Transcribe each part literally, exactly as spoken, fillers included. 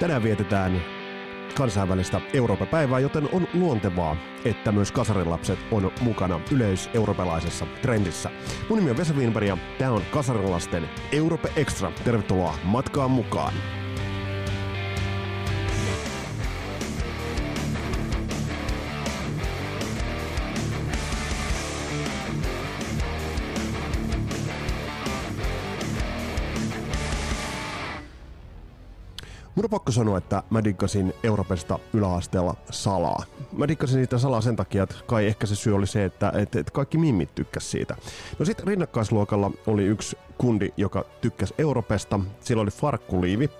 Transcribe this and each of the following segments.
Tänään vietetään kansainvälistä Euroopan päivää, joten on luontevaa, että myös kasarilapset on mukana yleiseurooppalaisessa trendissä. Mun nimi on Vesa Vinberg ja tää on Kasarilasten Europe Extra. Tervetuloa matkaan mukaan! Mun on pakko sanoa, että mä diggasin Euroopesta yläasteella salaa. Mä diggasin siitä salaa sen takia, että kai ehkä se syy oli se, että, että, että kaikki mimmit tykkäs siitä. No sit rinnakkaisluokalla oli yksi kundi, joka tykkäsi Euroopesta. Sillä oli farkkuliivi.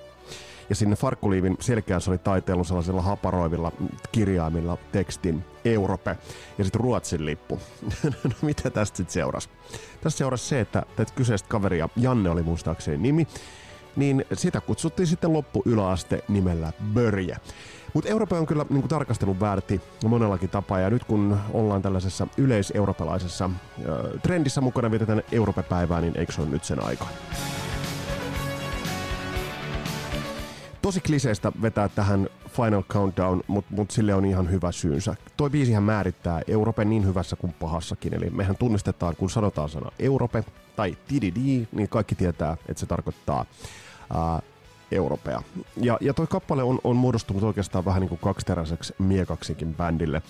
Ja sinne farkkuliivin selkäänsä oli taiteillut sellaisilla haparoivilla kirjaimilla tekstin Europe ja sitten Ruotsin lippu. No mitä tästä sit seurasi? Tästä seurasi se, että, että kyseistä kaveria, Janne oli muistaakseni nimi, niin sitä kutsuttiin sitten loppu-yläaste nimellä Börje. Mutta Eurooppa on kyllä niinku tarkastelun väärti monellakin tapaa, ja nyt kun ollaan tällaisessa yleiseurooppalaisessa ö, trendissä mukana, vietetään Euroopan päivää, niin eikö se ole nyt sen aika? Tosi kliseistä vetää tähän Final Countdown, mutta mut sille on ihan hyvä syynsä. Toi biisihän määrittää Europe niin hyvässä kuin pahassakin, eli mehän tunnistetaan, kun sanotaan sana Europe tai tididi, niin kaikki tietää, että se tarkoittaa ää, Europea. Ja, ja toi kappale on, on muodostunut oikeastaan vähän niin kuin kaksiteräiseksi miekaksikin bändille.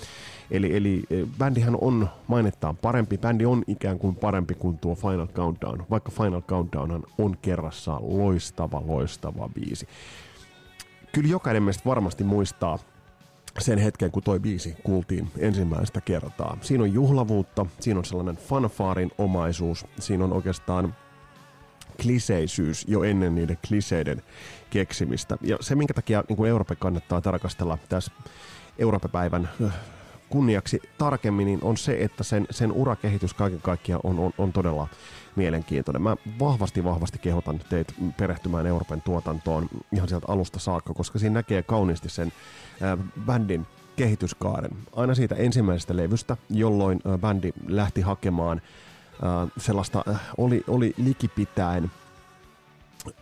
Eli, eli bändihän on mainettaan parempi, bändi on ikään kuin parempi kuin tuo Final Countdown, vaikka Final Countdownhan on kerrassaan loistava, loistava biisi. Kyllä jokainen meistä varmasti muistaa sen hetken, kun toi biisi kuultiin ensimmäistä kertaa. Siinä on juhlavuutta, siinä on sellainen fanfaarin omaisuus, siinä on oikeastaan kliseisyys jo ennen niiden kliseiden keksimistä. Ja se, minkä takia niin kuin Euroopan kannattaa tarkastella tässä Euroopan päivän kunniaksi tarkemmin, niin on se, että sen, sen urakehitys kaiken kaikkiaan on, on, on todella mielenkiintoinen. Mä vahvasti, vahvasti kehotan teitä perehtymään Euroopan tuotantoon ihan sieltä alusta saakka, koska siinä näkee kauniisti sen äh, bändin kehityskaaren. Aina siitä ensimmäisestä levystä, jolloin äh, bändi lähti hakemaan äh, sellaista, äh, oli, oli likipitäen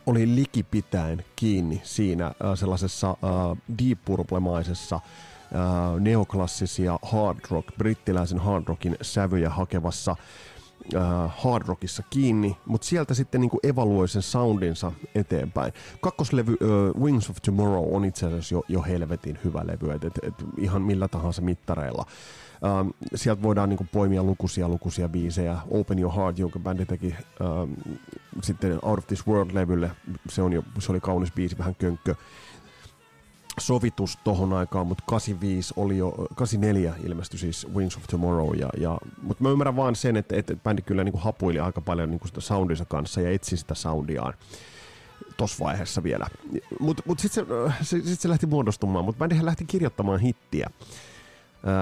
oli likipitäen kiinni siinä äh, sellaisessa äh, Deep Purple-maisessa äh, neoklassisia hard rock, brittiläisen hard rockin sävyjä hakevassa hard rockissa kiinni, mutta sieltä sitten niinku evaluoi sen soundinsa eteenpäin. Kakkoslevy uh, Wings of Tomorrow on itse asiassa jo, jo helvetin hyvä levy, et, et, et ihan millä tahansa mittareilla. Um, sieltä voidaan niinku poimia lukuisia lukuisia biisejä. Open Your Heart, jonka bändi teki um, sitten Out of This World-levylle, se, on jo, se oli kaunis biisi, vähän könkkö. Sovitus tohon aikaan, mutta kahdeksankymmentäviisi oli jo, kahdeksankymmentäneljä ilmestyi siis Wings of Tomorrow, ja, ja, mutta mä ymmärrän vaan sen, että, että bändi kyllä niin kuin hapuili aika paljon niin kuin sitä soundinsa kanssa ja etsi sitä soundiaan tossa vaiheessa vielä. Mutta mut sitten se, se, sit se lähti muodostumaan, mutta bändihän lähti kirjoittamaan hittiä.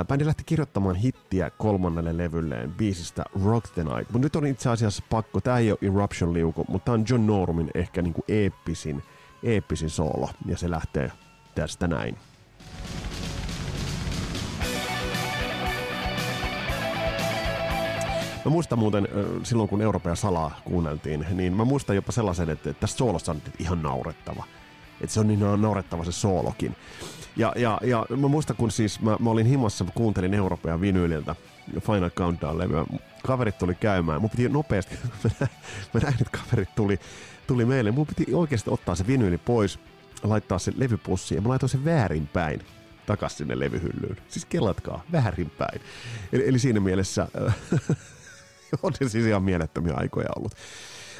Bändi lähti kirjoittamaan hittiä kolmannelle levylleen biisistä Rock the Night, mutta nyt on itse asiassa pakko, tää ei ole Eruption-liuku, mutta tää on John Norumin ehkä niin kuin eeppisin, eeppisin soolo, ja se lähtee tästä näin. Mä muistan muuten silloin, kun Euroopan salaa kuunneltiin, niin mä muistan jopa sellaisen, että tässä soolossa on ihan naurettava. Että se on niin naurettava se soolokin. Ja, ja, ja mä muistan, kun siis mä, mä olin himossa, mä kuuntelin Euroopan vinyyliltä Final Countdown-levyä. Kaverit tuli käymään. Mun piti nopeasti, mä näin, että kaverit tuli, tuli meille. Mun piti oikeasti ottaa se vinyyli pois, laittaa sen levypussiin, ja mä laitoin sen väärinpäin takas sinne levyhyllyyn. Siis kelatkaa, väärinpäin. Eli, eli siinä mielessä on se siis ihan mielettömiä aikoja ollut.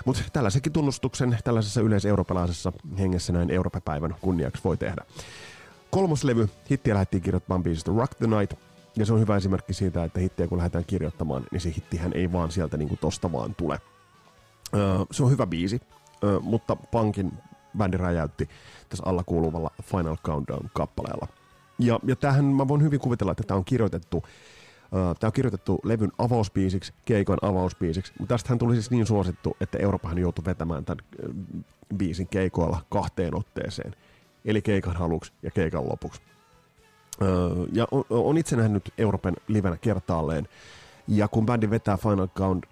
Mutta tällaisenkin tunnustuksen tällaisessa yleiseurooppalaisessa hengessä näin Euroopan päivän kunniaksi voi tehdä. Kolmas levy, hittiä lähdettiin kirjoittamaan biisistä Rock the Night, ja se on hyvä esimerkki siitä, että hittiä kun lähdetään kirjoittamaan, niin se hittihän ei vaan sieltä niinku tosta vaan tule. Öö, se on hyvä biisi, öö, mutta punkin bändi räjäytti tässä alla kuuluvalla Final Countdown-kappaleella. Ja, ja tämähän mä voin hyvin kuvitella, että tämä on kirjoitettu, äh, tämä on kirjoitettu levyn avausbiisiksi, keikon avausbiisiksi, mutta tästähän tuli siis niin suosittu, että Eurooppahan joutui vetämään tämän äh, biisin keikoilla kahteen otteeseen. Eli keikan haluksi ja keikan lopuksi. Äh, ja on, on itse nähnyt Euroopan livenä kertaalleen, Ja kun bändi vetää Final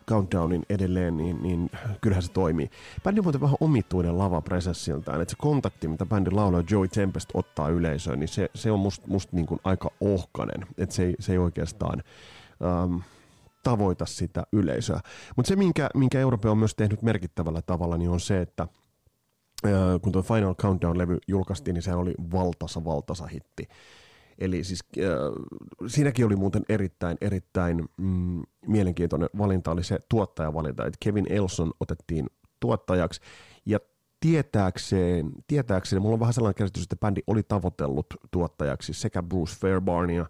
Countdownin edelleen, niin, niin kyllähän se toimii. Bändi on muuten vähän omituinen lavapresenssiltään, että se kontakti, mitä bändin laulaja Joey Tempest ottaa yleisöön, niin se, se on musta must niin kuin aika ohkainen. Että se, se ei oikeastaan äm, tavoita sitä yleisöä. Mutta se, minkä, minkä Europe on myös tehnyt merkittävällä tavalla, niin on se, että äh, kun tuo Final Countdown-levy julkaistiin, niin se oli valtasa, valtasa hitti. Eli siis äh, siinäkin oli muuten erittäin, erittäin mm, mielenkiintoinen valinta, oli se tuottajavalinta, että Kevin Elson otettiin tuottajaksi, ja tietääkseen, tietääkseen, mulla on vähän sellainen käsitys, että bändi oli tavoitellut tuottajaksi sekä Bruce Fairbairnia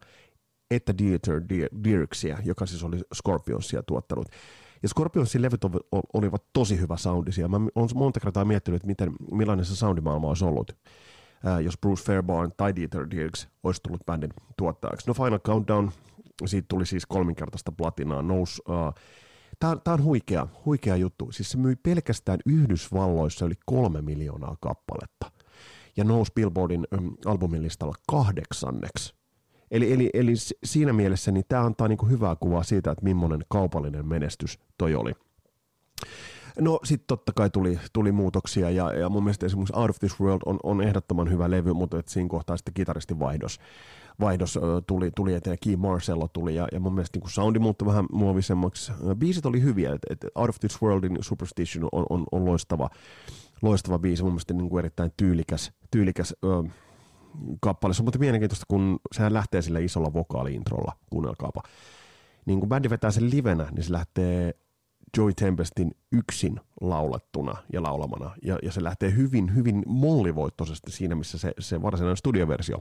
että Dieter Dirksiä, joka siis oli Scorpionsia tuottanut. Ja Scorpionsin levyt olivat tosi hyvä soundisia. Mä oon monta kertaa miettinyt, että miten, millainen se soundimaailma olisi ollut, jos Bruce Fairbairn tai Dieter Dirks olisi tullut bändin tuottajaksi. No Final Countdown, siitä tuli siis kolminkertaista platinaa, nousi. Uh, tää, tää on huikea, huikea juttu. Siis se myi pelkästään Yhdysvalloissa yli kolme miljoonaa kappaletta ja nousi Billboardin um, albumin listalla kahdeksanneksi. Eli, eli, eli siinä mielessä niin tämä antaa niinku hyvää kuvaa siitä, että millainen kaupallinen menestys toi oli. No sitten totta kai tuli, tuli muutoksia ja, ja mun mielestä esimerkiksi Out of This World on, on ehdottoman hyvä levy, mutta et siinä kohtaa sitten kitaristin vaihdos, vaihdos tuli, tuli eteen, Key Marcello tuli ja, ja mun mielestä niin soundi muuttui vähän muovisemmaksi. Biisit oli hyviä, et, et Out of This Worldin Superstition on, on, on loistava, loistava biisi, mun mielestä niin erittäin tyylikäs, tyylikäs ö, kappale. Se on muuten mielenkiintoista, kun sehän lähtee sillä isolla vokaali-introlla, kuunnelkaapa. Niin kun bändi vetää sen livenä, niin se lähtee Joey Tempestin yksin laulettuna ja laulamana, ja, ja se lähtee hyvin, hyvin mollivoittoisesti siinä, missä se, se varsinainen studioversio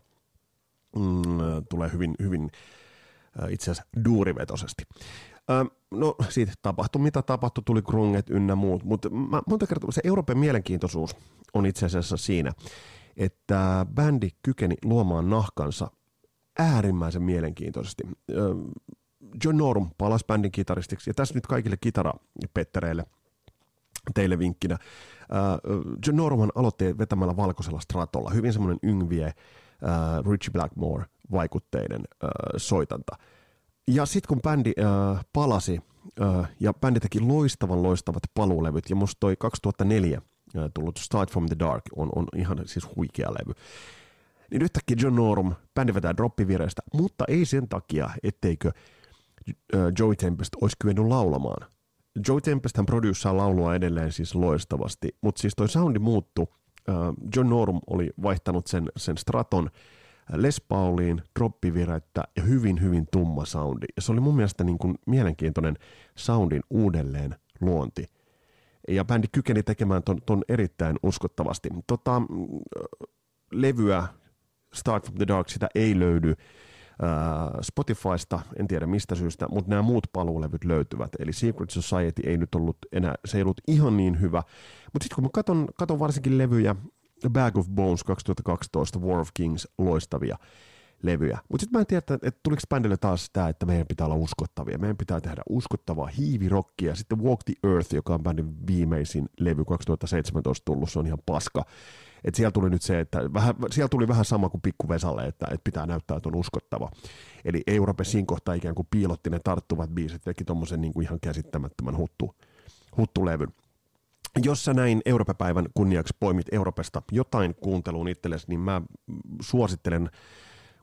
mm, tulee hyvin, hyvin itse asiassa duurivetoisesti. Ö, no siitä tapahtui, mitä tapahtui, tuli grunget ynnä muut, mutta mä, monta kertaa se Euroopan mielenkiintoisuus on itse asiassa siinä, että bändi kykeni luomaan nahkansa äärimmäisen mielenkiintoisesti. Ö, John Norum palasi bändin kitaristiksi, ja tässä nyt kaikille kitarapettereille teille vinkkinä. Uh, John Norumhan aloitti vetämällä valkoisella stratolla, hyvin semmoinen yngvie uh, Richie Blackmore-vaikutteinen uh, soitanta. Ja sitten kun bändi uh, palasi, uh, ja bändi teki loistavan loistavat paluulevyt, ja musta toi kaksituhattaneljä uh, tullut Start from the Dark on, on ihan siis huikea levy. Niin yhtäkkiä John Norum, bändi vetää droppivireistä, mutta ei sen takia, etteikö Joey Tempest olisi kyennyt laulamaan. Joey Tempest hän produyssaa laulua edelleen siis loistavasti, mutta siis toi soundi muuttui. John Norum oli vaihtanut sen, sen straton Les Pauliin, droppivirettä ja hyvin, hyvin tumma soundi. Ja se oli mun mielestä niin kuin mielenkiintoinen soundin uudelleen luonti. Ja bändi kykeni tekemään ton, ton erittäin uskottavasti. Tota, levyä Start from the Dark, sitä ei löydy Spotifysta, en tiedä mistä syystä, mutta nämä muut paluulevyt löytyvät. Eli Secret Society ei nyt ollut enää, se ei ollut ihan niin hyvä. Mutta sitten kun mä katon, katon varsinkin levyjä, Bag of Bones kaksituhattakaksitoista, War of Kings, loistavia levyjä. Mutta sitten mä en tiedä, että, että tuliko bändille taas tämä, että meidän pitää olla uskottavia. Meidän pitää tehdä uskottavaa hiivirokkia. Sitten Walk the Earth, joka on bändin viimeisin levy kaksituhattaseitsemäntoista tullut, se on ihan paska. Et siellä tuli nyt se, että vähän, siellä tuli vähän sama kuin Pikku Vesalle, että, että pitää näyttää, että on uskottava. Eli Europe siinä kohtaa ikään kuin piilotti ne tarttuvat biisit, teki tommosen niin kuin ihan käsittämättömän huttu, huttulevyn. Jos sä näin Europe-päivän kunniaksi poimit Europesta jotain kuunteluun itsellesi, niin mä suosittelen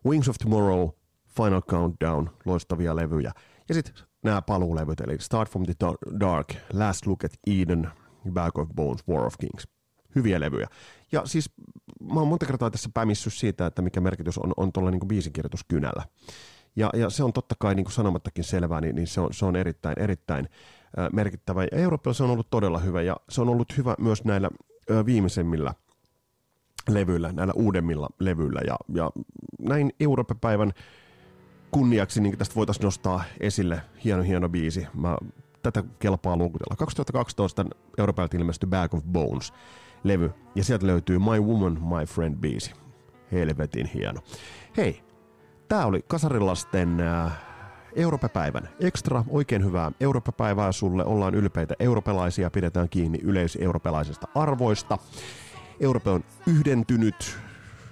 Wings of Tomorrow, Final Countdown, loistavia levyjä. Ja sitten nämä paluulevyt, eli Start from the Dark, Last Look at Eden, Bag of Bones, War of Kings. Hyviä levyjä. Ja siis mä oon monta kertaa tässä pämissyt siitä, että mikä merkitys on, on tuolla niinku biisinkirjoituskynällä. Ja, ja se on totta kai niinku sanomattakin selvää, niin, niin se, on, se on erittäin, erittäin äh, merkittävä. Ja Euroopilla se on ollut todella hyvä, ja se on ollut hyvä myös näillä äh, viimeisemmillä levyillä, näillä uudemmilla levyillä. Ja, ja näin Eurooppa-päivän kunniaksi niin tästä voitaisiin nostaa esille hieno, hieno biisi. Mä, tätä kelpaa luokutella. kaksituhattakaksitoista Euroopalta ilmestyi Bag of Bones levy, ja sieltä löytyy My Woman My Friend biisi. Helvetin hieno. Hei, tää oli Kasarilasten äh, Eurooppa-päivän ekstra. Oikein hyvää Eurooppa-päivää sulle. Ollaan ylpeitä europelaisia, pidetään kiinni yleiseurooppalaisista arvoista. Europe on yhdentynyt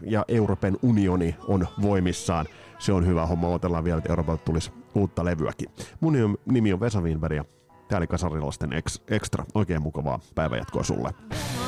ja Euroopan unioni on voimissaan. Se on hyvä homma. Otellaan vielä, että Euroopalta tulisi uutta levyäkin. Mun nimi on Vesa Vinberg ja täällä Kasarilasten Extra. Oikein mukavaa päivänjatkoa sulle.